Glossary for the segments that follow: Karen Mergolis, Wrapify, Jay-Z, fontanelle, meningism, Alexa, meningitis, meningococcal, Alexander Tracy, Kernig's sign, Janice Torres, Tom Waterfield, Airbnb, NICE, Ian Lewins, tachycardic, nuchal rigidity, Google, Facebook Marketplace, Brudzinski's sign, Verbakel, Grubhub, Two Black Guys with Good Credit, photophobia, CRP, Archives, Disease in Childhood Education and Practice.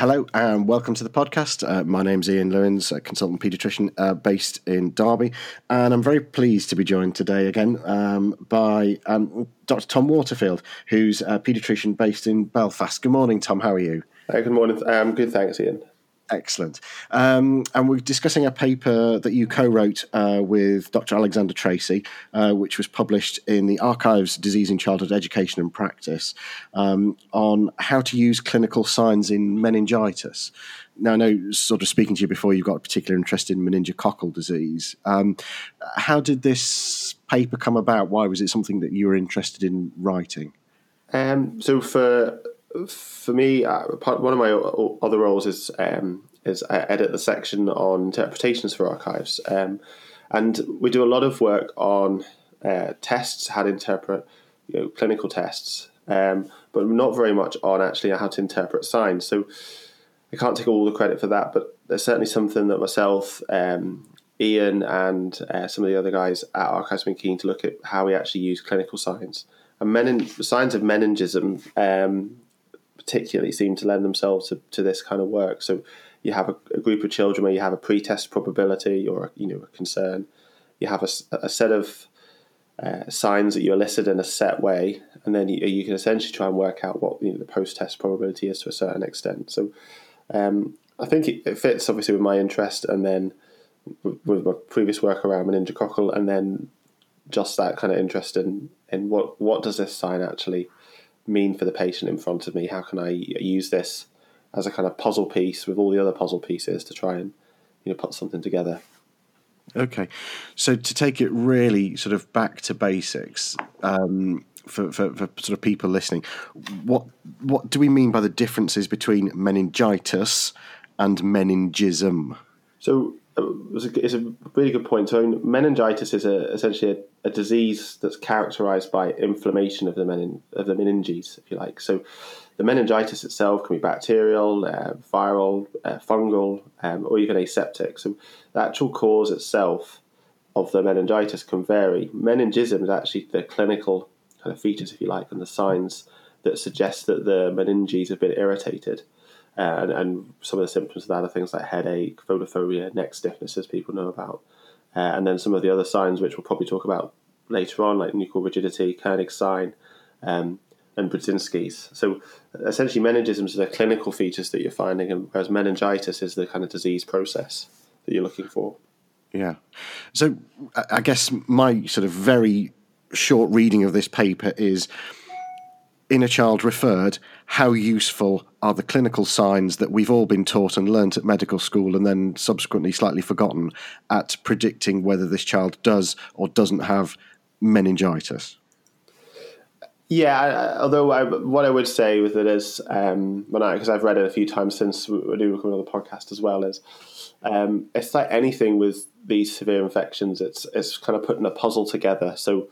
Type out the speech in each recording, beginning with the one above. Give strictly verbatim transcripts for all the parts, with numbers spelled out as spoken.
Hello and welcome to the podcast. Uh, my name's Ian Lewins, a consultant paediatrician uh, based in Derby, and I'm very pleased to be joined today again um, by um, Doctor Tom Waterfield, who's a paediatrician based in Belfast. Good morning, Tom. How are you? Hey, good morning. Um, good, thanks, Ian. Excellent. Um, and we're discussing a paper that you co-wrote uh, with Doctor Alexander Tracy, uh, which was published in the Archives, Disease in Childhood Education and Practice, um, on how to use clinical signs in meningitis. Now, I know, sort of speaking to you before, you've got a particular interest in meningococcal disease. Um, how did this paper come about? Why was it something that you were interested in writing? Um, so for... For me, one of my other roles is um, is I edit the section on interpretations for archives, um, and we do a lot of work on uh, tests, how to interpret, you know, clinical tests, um, but not very much on actually how to interpret signs. So I can't take all the credit for that, but there's certainly something that myself, um, Ian, and uh, some of the other guys at Archives have been keen to look at, how we actually use clinical signs and menin- signs of meningism. Um, particularly seem to lend themselves to, to this kind of work. So you have a, a group of children where you have a pretest probability or a, you know, a concern. You have a, a set of uh, signs that you elicit in a set way, and then you, you can essentially try and work out what, you know, the post-test probability is to a certain extent. So um, I think it, it fits obviously with my interest, and then with my previous work around meningococcal, and then just that kind of interest in, in what, what does this sign actually mean for the patient in front of me? How can I use this as a kind of puzzle piece with all the other puzzle pieces to try and, you know, put something together? Okay, so to take it really sort of back to basics, um, for, for, for sort of people listening, what what do we mean by the differences between meningitis and meningism? So it's a really good point. So meningitis is a, essentially a, a disease that's characterised by inflammation of the menin, of the meninges, if you like. So the meningitis itself can be bacterial, uh, viral, uh, fungal, um, or even aseptic. So the actual cause itself of the meningitis can vary. Meningism is actually the clinical kind of features, if you like, and the signs that suggest that the meninges have been irritated. Uh, and, and some of the symptoms of that are things like headache, photophobia, neck stiffness, as people know about. Uh, and then some of the other signs, which we'll probably talk about later on, like nuchal rigidity, Kernig's sign, um, and Brudzinski's. So essentially meningisms are the clinical features that you're finding, and whereas meningitis is the kind of disease process that you're looking for. Yeah. So I guess my sort of very short reading of this paper is, in a child referred, how useful are the clinical signs that we've all been taught and learnt at medical school and then subsequently slightly forgotten at predicting whether this child does or doesn't have meningitis? Yeah, I, although I, what I would say with it is, um, when I, because I've read it a few times since we do record on the podcast as well, is um, it's like anything with these severe infections, it's it's kind of putting a puzzle together. So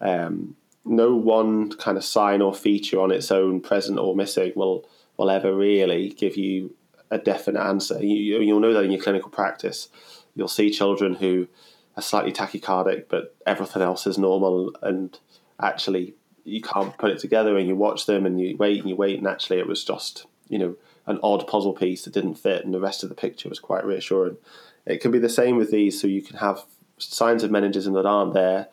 Um, no one kind of sign or feature on its own, present or missing, will will ever really give you a definite answer. You, you'll know that in your clinical practice. You'll see children who are slightly tachycardic, but everything else is normal, and actually you can't put it together, and you watch them and you wait and you wait, and actually it was just, you know, an odd puzzle piece that didn't fit, and the rest of the picture was quite reassuring. It can be the same with these, so you can have signs of meningism that aren't there,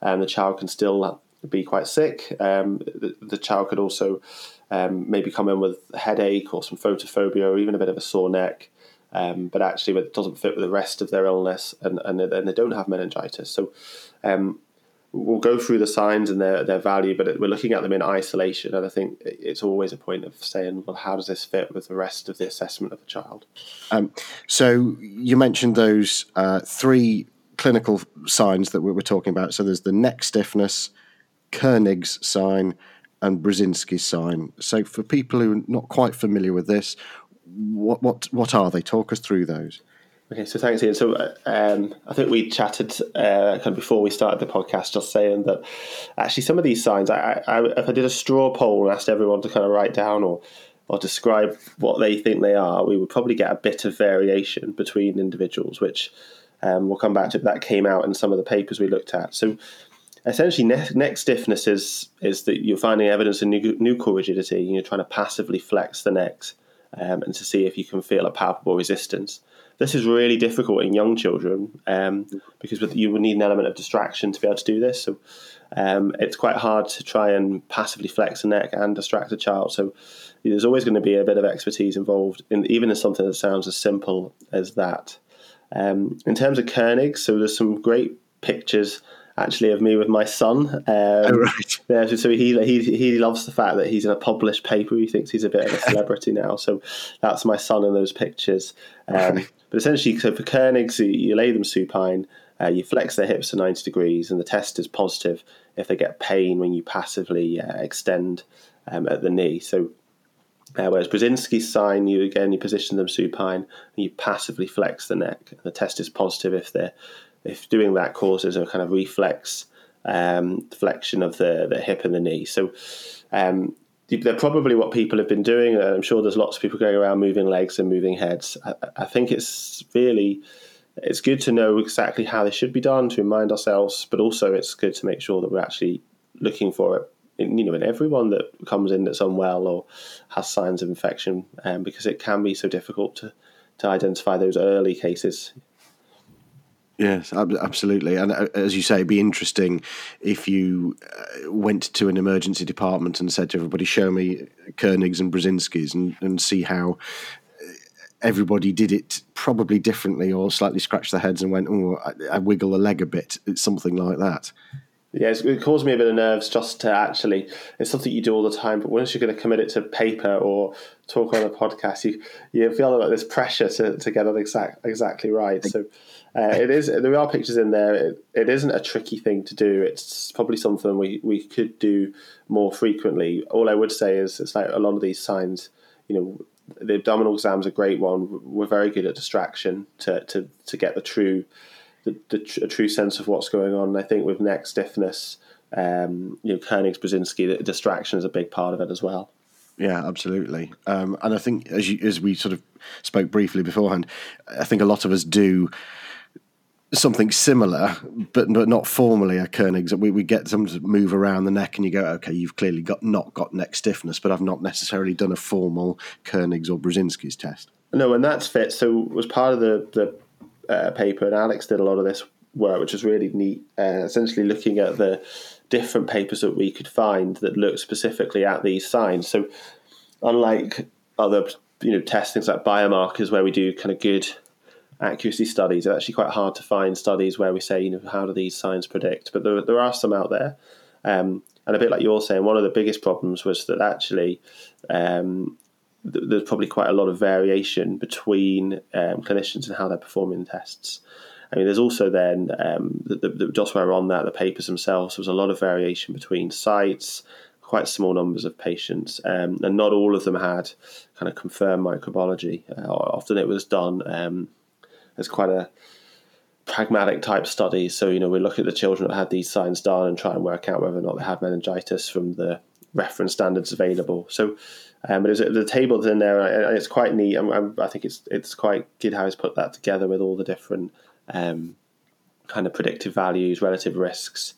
and the child can still be quite sick. Um, the, the child could also um, maybe come in with a headache or some photophobia or even a bit of a sore neck, um, but actually it doesn't fit with the rest of their illness, and, and, and they don't have meningitis. So um, we'll go through the signs and their, their value, but we're looking at them in isolation, and I think it's always a point of saying, well, how does this fit with the rest of the assessment of the child? Um, so you mentioned those uh, three clinical signs that we were talking about. So there's the neck stiffness, Kernig's sign, and Brudzinski's sign. So for people who are not quite familiar with this, what what what are they? Talk us through those. Okay, so thanks, Ian. So um, I think we chatted uh, kind of before we started the podcast, just saying that actually some of these signs, I, I, if I did a straw poll and asked everyone to kind of write down or or describe what they think they are, we would probably get a bit of variation between individuals, which um, we'll come back to. That came out in some of the papers we looked at. So essentially, neck, neck stiffness is is that you're finding evidence of nuchal rigidity, and you're trying to passively flex the neck um, and to see if you can feel a palpable resistance. This is really difficult in young children um, because with, you would need an element of distraction to be able to do this. So um, it's quite hard to try and passively flex the neck and distract a child. So there's always going to be a bit of expertise involved, in, even in something that sounds as simple as that. Um, in terms of Koenig, so there's some great pictures actually of me with my son. Um, oh, right. Yeah, so he, he he loves the fact that he's in a published paper. He thinks he's a bit of a celebrity now. So that's my son in those pictures. Um, right. But essentially, so for Kernig's, you, you lay them supine, uh, you flex their hips to ninety degrees, and the test is positive if they get pain when you passively uh, extend um, at the knee. So uh, whereas Brudzinski's sign, you again, you position them supine, and you passively flex the neck. The test is positive if they're if doing that causes a kind of reflex um, flexion of the, the hip and the knee. So um, they're probably what people have been doing. I'm sure there's lots of people going around moving legs and moving heads. I, I think it's really, it's good to know exactly how they should be done to remind ourselves, but also it's good to make sure that we're actually looking for it in, you know, in everyone that comes in that's unwell or has signs of infection, um, because it can be so difficult to, to identify those early cases. Yes, absolutely. And as you say, it'd be interesting if you went to an emergency department and said to everybody, show me Koenig's and Brudzinski's, and, and see how everybody did it probably differently, or slightly scratched their heads and went, oh, I, I wiggle a leg a bit. It's something like that. Yeah, it caused me a bit of nerves just to actually, it's something you do all the time, but once you're going to commit it to paper or talk on a podcast, you you feel like there's pressure to, to get it exact, exactly right. So uh, it is. There are pictures in there. It, it isn't a tricky thing to do. It's probably something we, we could do more frequently. All I would say is it's like a lot of these signs, you know, the abdominal exam's a great one. We're very good at distraction to, to, to get the true... The, the, a true sense of what's going on. And I think with neck stiffness, um, you know, Koenig's, Brudzinski, the distraction is a big part of it as well. Yeah, absolutely. Um, and I think as you, as we sort of spoke briefly beforehand, I think a lot of us do something similar, but but not formally a Koenig's. We, we get them to move around the neck and you go, okay, you've clearly got not got neck stiffness, but I've not necessarily done a formal Koenig's or Brudzinski's test. No, and that's fit. So it was part of the... the Uh, paper, and Alex did a lot of this work, which was really neat, uh, essentially looking at the different papers that we could find that looked specifically at these signs. So unlike other, you know, tests, things like biomarkers where we do kind of good accuracy studies, it's actually quite hard to find studies where we say, you know, how do these signs predict? But there, there are some out there. Um, and a bit like you're saying, one of the biggest problems was that actually um there's probably quite a lot of variation between um, clinicians and how they're performing tests. I mean, there's also then, um, the, the, the, just where we're on that, the papers themselves, there was a lot of variation between sites, quite small numbers of patients, um, and not all of them had kind of confirmed microbiology. Uh, often it was done um, as quite a pragmatic type study. So, you know, we look at the children that had these signs done and try and work out whether or not they had meningitis from the reference standards available. So, Um, but the table's in there, and it's quite neat. I'm, I'm, I think it's it's quite good how he's put that together with all the different um, kind of predictive values, relative risks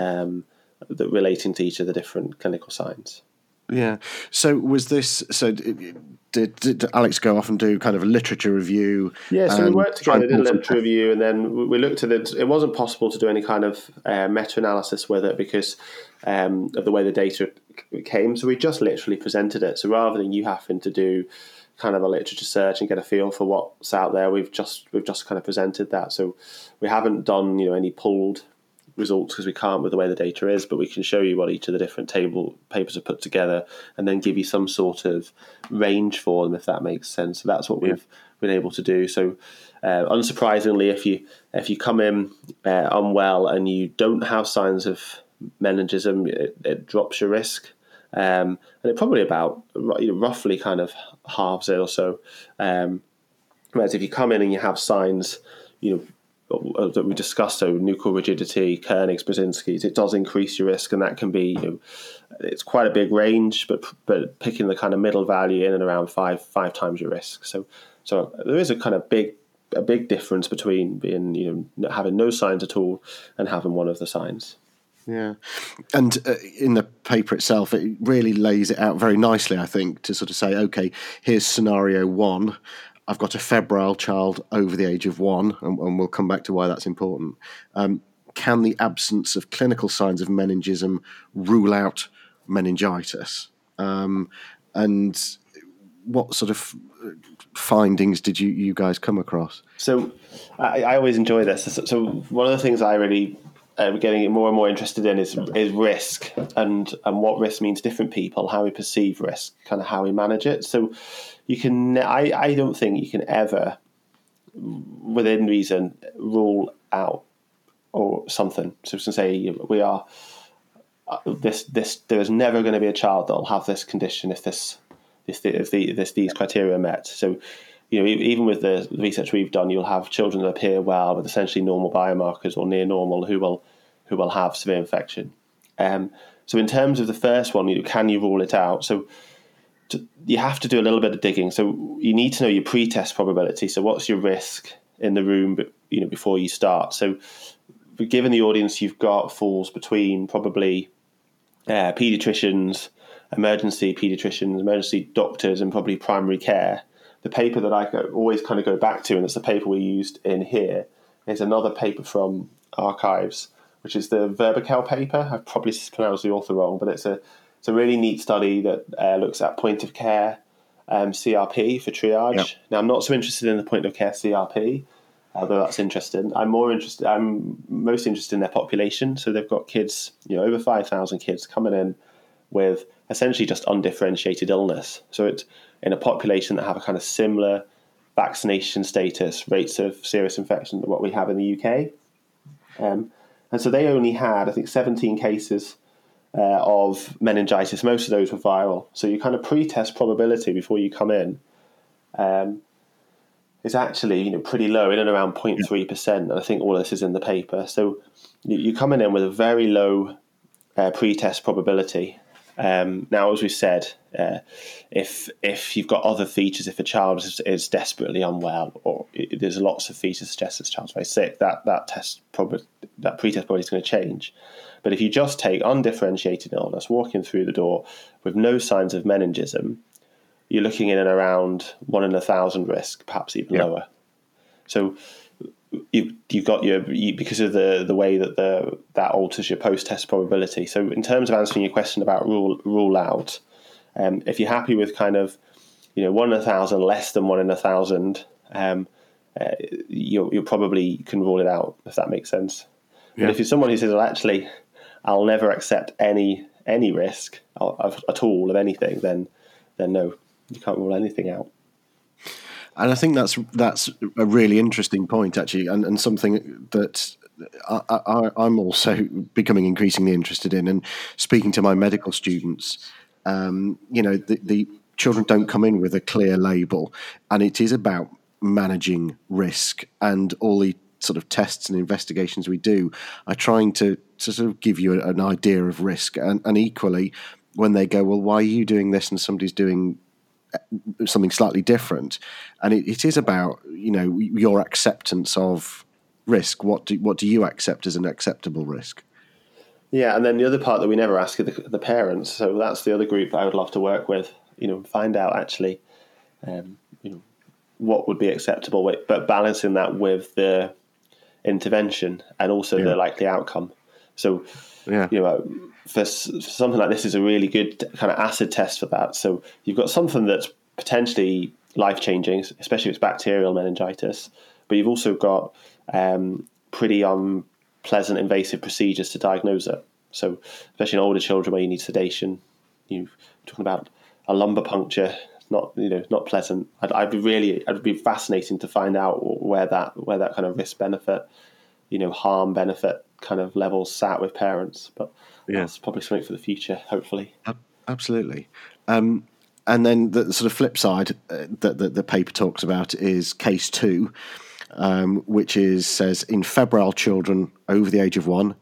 um, that relating to each of the different clinical signs. Yeah. So was this? So did, did, did Alex go off and do kind of a literature review? Yeah. So we worked together, did a literature review, and then we looked at it. It wasn't possible to do any kind of uh, meta-analysis with it because um, of the way the data came. So we just literally presented it. So rather than you having to do kind of a literature search and get a feel for what's out there, we've just we've just kind of presented that. So we haven't done, you know, any pulled results because we can't with the way the data is, but we can show you what each of the different table papers are put together and then give you some sort of range for them, if that makes sense. So that's what yeah. we've been able to do. So uh, unsurprisingly, if you if you come in uh, unwell and you don't have signs of meningism, it, it drops your risk, um, and it probably about you know, roughly kind of halves it or so. Um, whereas if you come in and you have signs, you know, that we discussed, so nuchal rigidity, Koenig's, Brudzinski's, it does increase your risk, and that can be, you know, it's quite a big range, but but picking the kind of middle value in and around five five times your risk. So so there is a kind of big a big difference between being, you know, having no signs at all and having one of the signs. Yeah. And uh, in the paper itself, it really lays it out very nicely, I think, to sort of say, okay, here's scenario one. I've got a febrile child over the age of one, and, and we'll come back to why that's important. Um, can the absence of clinical signs of meningism rule out meningitis? Um, and what sort of findings did you, you guys come across? So I, I always enjoy this. So, so one of the things I really... I'm uh, getting more and more interested in is is risk and, and what risk means to different people, how we perceive risk, kind of how we manage it. So you can, I, I don't think you can ever, within reason, rule out or something. So to say we are this this there is never going to be a child that'll have this condition if this if, if the this these criteria are met. So. You know, even with the research we've done, you'll have children that appear well with essentially normal biomarkers or near normal who will who will have severe infection. Um, so in terms of the first one, you know, can you rule it out? So to, you have to do a little bit of digging. So you need to know your pre-test probability. So what's your risk in the room, you know, before you start? So given the audience you've got falls between probably uh, paediatricians, emergency paediatricians, emergency doctors, and probably primary care. The paper that I always kind of go back to, and it's the paper we used in here, is another paper from Archives, which is the Verbakel paper. I've probably pronounced the author wrong, but it's a it's a really neat study that uh, looks at point of care um, C R P for triage. Yep. Now, I'm not so interested in the point of care C R P, although that's interesting. I'm more interested. I'm most interested in their population. So they've got kids, you know, over five thousand kids coming in with essentially just undifferentiated illness. So it's in a population that have a kind of similar vaccination status, rates of serious infection to what we have in the U K. Um, and so they only had, I think, seventeen cases uh, of meningitis. Most of those were viral. So your kind of pre-test probability before you come in um, is actually, you know, pretty low, in and around zero point three percent. And I think all this is in the paper. So you're coming in with a very low uh, pre-test probability. Um, now, as we said, uh, if if you've got other features, if a child is, is desperately unwell, or it, there's lots of features suggest this child's very sick, that that test prob- that pre-test probability is going to change. But if you just take undifferentiated illness, walking through the door with no signs of meningism, you're looking in and around one in a thousand risk, perhaps even yeah. lower. So you you've got your you, because of the the way that the that alters your post-test probability. So in terms of answering your question about rule rule out, um, if you're happy with kind of, you know, one in a thousand, less than one in a thousand, um, uh, you you probably can rule it out, if that makes sense. Yeah. But if you're someone who says, well, actually, I'll never accept any any risk of, at all of anything, then then no, you can't rule anything out. And I think that's that's a really interesting point, actually, and, and something that I, I, I'm also becoming increasingly interested in. And speaking to my medical students, um, you know, the, the children don't come in with a clear label, and it is about managing risk. And all the sort of tests and investigations we do are trying to, to sort of give you an idea of risk. And, and equally, when they go, well, why are you doing this and somebody's doing something slightly different, and it, it is about, you know, your acceptance of risk. What do what do you accept as an acceptable risk? Yeah, and then the other part that we never ask are the, the parents. So that's the other group that I would love to work with. You know, find out actually, um, you know, what would be acceptable, but balancing that with the intervention and also yeah. the likely outcome. So, yeah. you know, for, for something like this is a really good kind of acid test for that. So you've got something that's potentially life-changing, especially if it's bacterial meningitis, but you've also got um, pretty unpleasant invasive procedures to diagnose it. So especially in older children where you need sedation, you're talking about a lumbar puncture, not, you know, not pleasant. I'd, I'd be really, I'd be fascinating to find out where that, where that kind of risk-benefit, you know, harm-benefit kind of levels sat with parents, but yeah. that's probably something for the future, hopefully. Absolutely. Um, and then the sort of flip side uh, that, that the paper talks about is case two, um, which is says in febrile children over the age of one,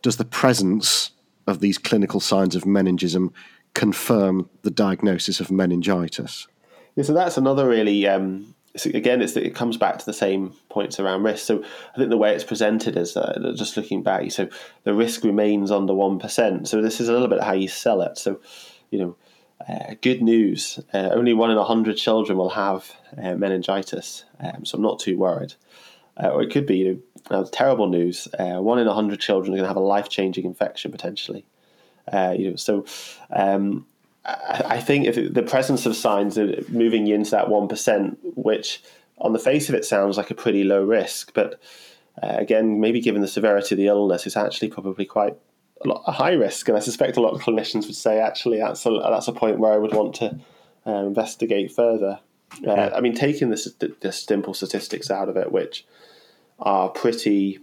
does the presence of these clinical signs of meningism confirm the diagnosis of meningitis? Yeah, so that's another really um, it's, again, it's it comes back to the same points around risk. So I think the way it's presented is uh, just looking back. So the risk remains under one percent. So this is a little bit how you sell it. So, you know, uh, good news: uh, only one in a hundred children will have uh, meningitis. Um, so I'm not too worried. Uh, or it could be, you know, terrible news: uh, one in a hundred children are going to have a life-changing infection potentially. Uh, you know, so. Um, I think if the presence of signs are moving you into that one percent, which on the face of it sounds like a pretty low risk, but uh, again, maybe given the severity of the illness, it's actually probably quite a, lot, a high risk. And I suspect a lot of clinicians would say, actually, that's a, that's a point where I would want to uh, investigate further. Uh, I mean, taking the, the simple statistics out of it, which are pretty...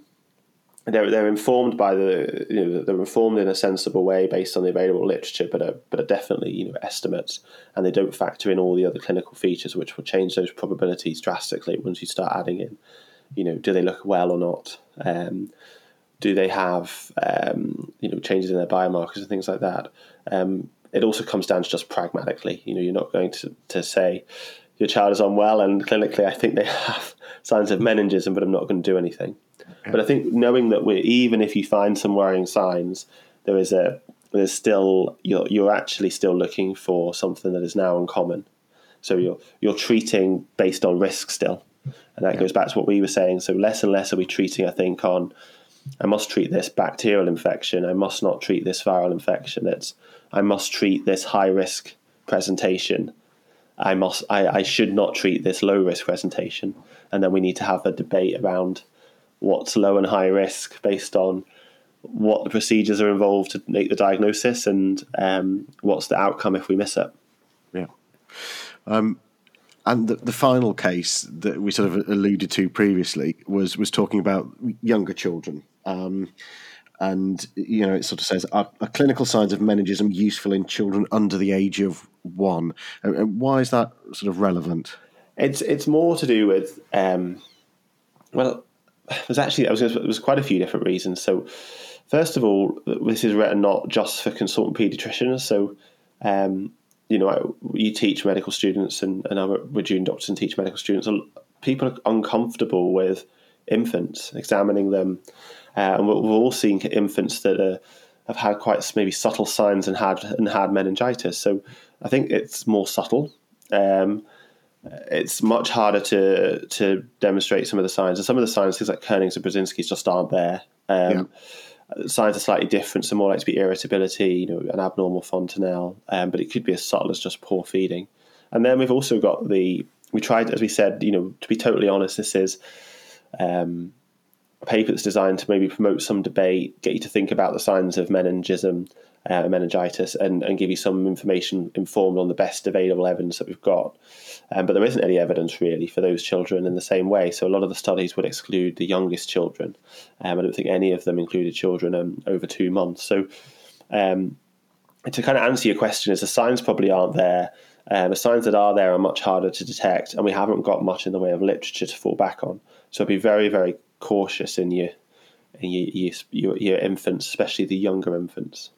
They're, they're informed by the, you know, they're informed in a sensible way based on the available literature, but are, but are definitely, you know, estimates, and they don't factor in all the other clinical features which will change those probabilities drastically once you start adding in, you know, do they look well or not, um, do they have, um, you know, changes in their biomarkers and things like that. Um, it also comes down to just pragmatically, you know, you're not going to, to say your child is unwell and clinically I think they have signs of meningism, but I'm not going to do anything. But I think knowing that we, even if you find some worrying signs, there is a there's still you're you're actually still looking for something that is now uncommon. So you're you're treating based on risk still, and that yeah. goes back to what we were saying. So less and less are we treating, I think, on I must treat this bacterial infection, I must not treat this viral infection. It's I must treat this high risk presentation. I must I, I should not treat this low risk presentation. And then we need to have a debate around what's low and high risk based on what the procedures are involved to make the diagnosis, and um, what's the outcome if we miss it. Yeah. Um, and the, the final case that we sort of alluded to previously was was talking about younger children. Um, and, you know, it sort of says, are, are clinical signs of meningism useful in children under the age of one? And, and why is that sort of relevant? It's, it's more to do with, um, well... There's actually I was there was quite a few different reasons. So, first of all, this is written not just for consultant paediatricians. So, um, you know, I, you teach medical students, and and we're junior doctors and teach medical students. People are uncomfortable with infants, examining them, uh, and we've all seen infants that are, have had quite maybe subtle signs and had and had meningitis. So, I think it's more subtle. Um, It's much harder to to demonstrate some of the signs. And some of the signs, things like Kernig's and Brudzinski's, just aren't there. Um, yeah. Signs are slightly different, so more likely to be irritability, you know, an abnormal fontanelle, um, but it could be as subtle as just poor feeding. And then we've also got the, we tried, as we said, you know, to be totally honest, this is um, a paper that's designed to maybe promote some debate, get you to think about the signs of meningism, Uh, meningitis, and, and give you some information informed on the best available evidence that we've got. Um, but there isn't any evidence really for those children in the same way. So a lot of the studies would exclude the youngest children. Um, I don't think any of them included children um, over two months. So um, to kind of answer your question, is the signs probably aren't there. Um, the signs that are there are much harder to detect, and we haven't got much in the way of literature to fall back on. So be very, very cautious in your, in your, your, your, your infants, especially the younger infants.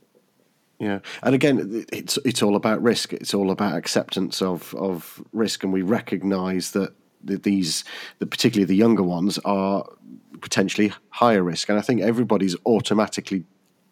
Yeah, and again, it's it's all about risk. It's all about acceptance of, of risk, and we recognise that these, that particularly the younger ones, are potentially higher risk. And I think everybody's automatically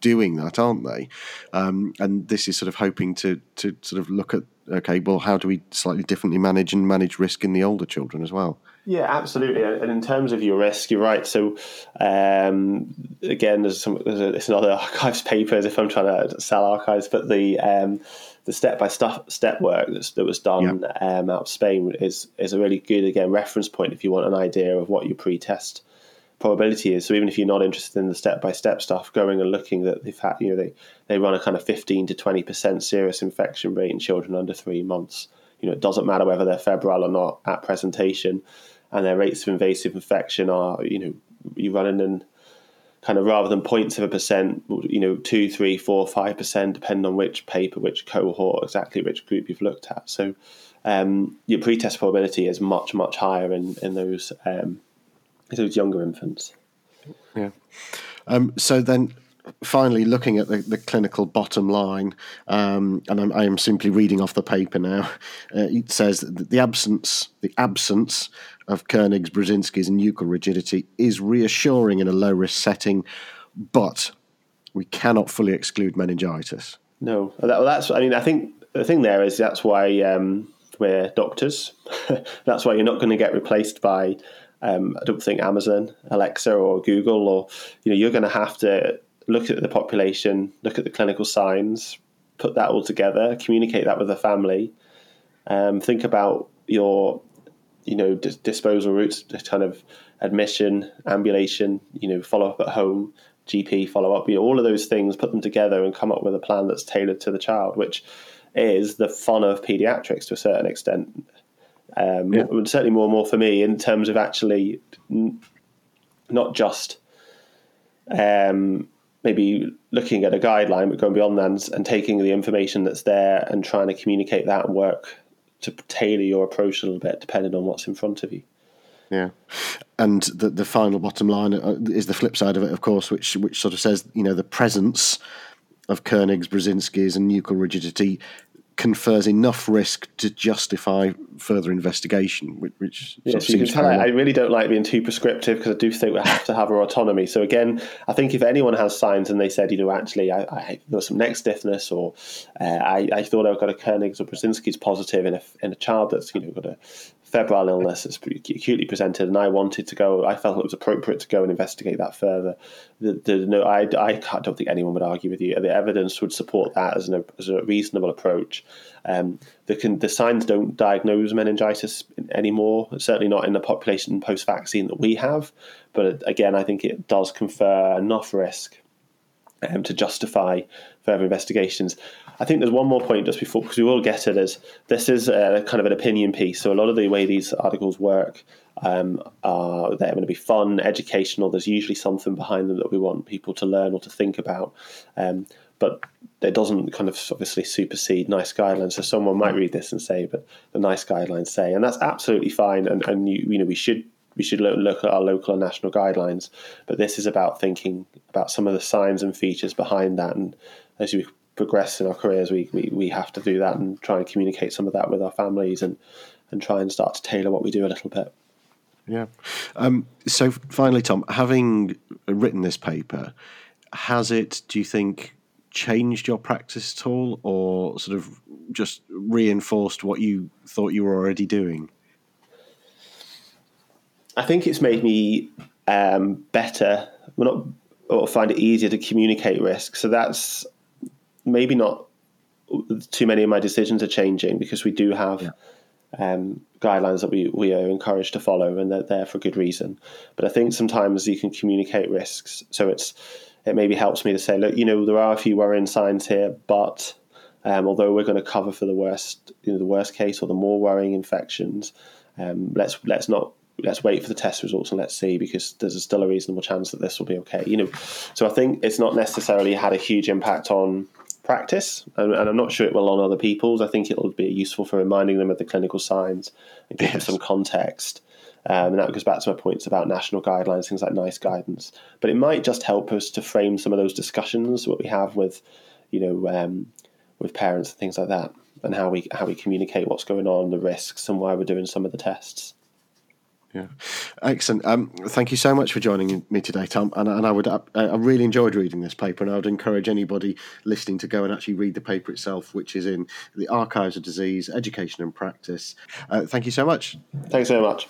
doing that, aren't they? Um, and this is sort of hoping to to sort of look at, okay, well, how do we slightly differently manage and manage risk in the older children as well? Yeah, absolutely. And in terms of your risk, you're right. So, um, again, there's some, there's a, it's another Archives paper, as if I'm trying to sell Archives, but the um, the step by step step work that's, that was done yeah. um, out of Spain is is a really good, again, reference point if you want an idea of what your pre-test probability is. So even if you're not interested in the step by step stuff, going and looking that they've had, you know, they they run a kind of fifteen to twenty percent serious infection rate in children under three months. You know, it doesn't matter whether they're febrile or not at presentation, and their rates of invasive infection are, you know, you run in and kind of rather than points of a percent, you know, two, three, four, five percent, depending on which paper, which cohort, exactly which group you've looked at. So um, your pretest probability is much, much higher in in those um, those younger infants. Yeah. Um, so then, finally, looking at the, the clinical bottom line, um, and I'm, I'm simply reading off the paper now, uh, it says that the absence, the absence of Kernig's, Brudzinski's and nuchal rigidity is reassuring in a low-risk setting, but we cannot fully exclude meningitis. No, that, that's. I mean, I think the thing there is that's why um, we're doctors. That's why you're not going to get replaced by, um, I don't think, Amazon, Alexa or Google, or, you know, you're going to have to look at the population, look at the clinical signs, put that all together, communicate that with the family, um, think about your, you know, dis- disposal routes, kind of admission, ambulation, you know, follow-up at home, G P follow-up, you know, all of those things, put them together and come up with a plan that's tailored to the child, which is the fun of paediatrics to a certain extent. Um, yeah. Certainly more and more for me in terms of actually n- not just um, maybe looking at a guideline, but going beyond that and, and taking the information that's there and trying to communicate that and work to tailor your approach a little bit depending on what's in front of you. Yeah, and the the final bottom line is the flip side of it, of course, which which sort of says, you know, the presence of Kernig's, Brudzinski's and nuchal rigidity confers enough risk to justify further investigation, which, which yeah, sort of so seems... You can tell I, I really don't like being too prescriptive because I do think we have to have our autonomy. So again, I think if anyone has signs and they said, you know, actually, I, I, there was some neck stiffness, or uh, I, I thought I've got a Kernig's or Brudzinski's positive in a, in a child that's, you know, got a febrile illness that's acutely presented, and I wanted to go, I felt it was appropriate to go and investigate that further. The, the, no, I, I don't think anyone would argue with you. The evidence would support that as, an, as a reasonable approach. Um, the, can, the signs don't diagnose meningitis anymore, certainly not in the population post-vaccine that we have. But again, I think it does confer enough risk um, to justify further investigations. I think there's one more point just before, because we will get it, is this is a, kind of an opinion piece. So a lot of the way these articles work, um, are they're going to be fun, educational. There's usually something behind them that we want people to learn or to think about. Um, but it doesn't kind of obviously supersede NICE guidelines. So someone might read this and say, but the NICE guidelines say, and that's absolutely fine. And, and you, you know, we should we should look at our local and national guidelines. But this is about thinking about some of the signs and features behind that. And as we progress in our careers, we, we we have to do that and try and communicate some of that with our families and and try and start to tailor what we do a little bit. Yeah. Um, so finally, Tom, having written this paper, has it, do you think, changed your practice at all, or sort of just reinforced what you thought you were already doing? I think it's made me um, better, well, not, or find it easier to communicate risk. So that's maybe not too many of my decisions are changing, because we do have yeah. um, guidelines that we, we are encouraged to follow, and they're there for good reason. But I think sometimes you can communicate risks. So it's it maybe helps me to say, look, you know, there are a few worrying signs here, but um, although we're going to cover for the worst, you know, the worst case or the more worrying infections, um, let's let's not let's wait for the test results and let's see, because there's still a reasonable chance that this will be okay. You know, so I think it's not necessarily had a huge impact on practice, and, and I'm not sure it will on other people's. I think it'll be useful for reminding them of the clinical signs and give them some context. Um, and that goes back to my points about national guidelines, things like NICE guidance. But it might just help us to frame some of those discussions what we have with, you know, um, with parents and things like that, and how we how we communicate what's going on, the risks, and why we're doing some of the tests. Yeah, excellent. Um, thank you so much for joining me today, Tom. And, and I would, I, I really enjoyed reading this paper, and I would encourage anybody listening to go and actually read the paper itself, which is in the Archives of Disease, Education and Practice. Uh, thank you so much. Thanks so much.